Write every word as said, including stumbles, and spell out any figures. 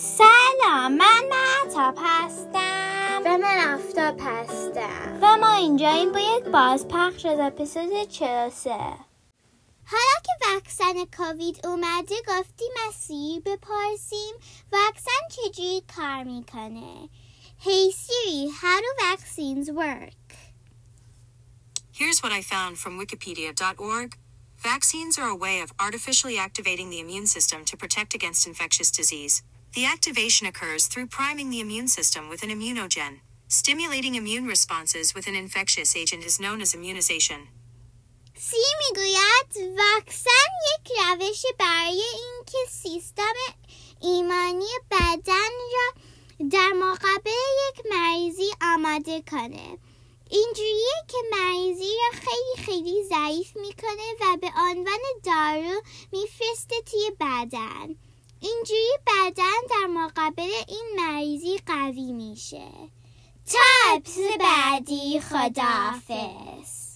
سلام، من مهتاب هستم و من آفتاب هستم و ما اینجاییم با یک بازپخش از اپیزود چهل و سه. حالا که واکسن کووید اومده گفتیم مسیح بپرسیم واکسن چجوری کار میکنه. Hey Siri, how do vaccines work? Here's what I found from wikipedia dot org. Vaccines are a way of artificially activating the immune system to protect against infectious disease. The activation occurs through priming the immune system with an immunogen. Stimulating immune responses with an infectious agent is known as immunization. سی میگوید واکسن یک روش برای اینکه سیستم ایمانی بدن را در مقابل یک مریضی آماده کنه. اینجوریه که مریضی را خیلی خیلی ضعیف میکنه و به عنوان دارو میفرسته توی بدن. اینجوری بدن در مقابل این مریضی قوی میشه. تا اپیزود بعدی خداحافظ.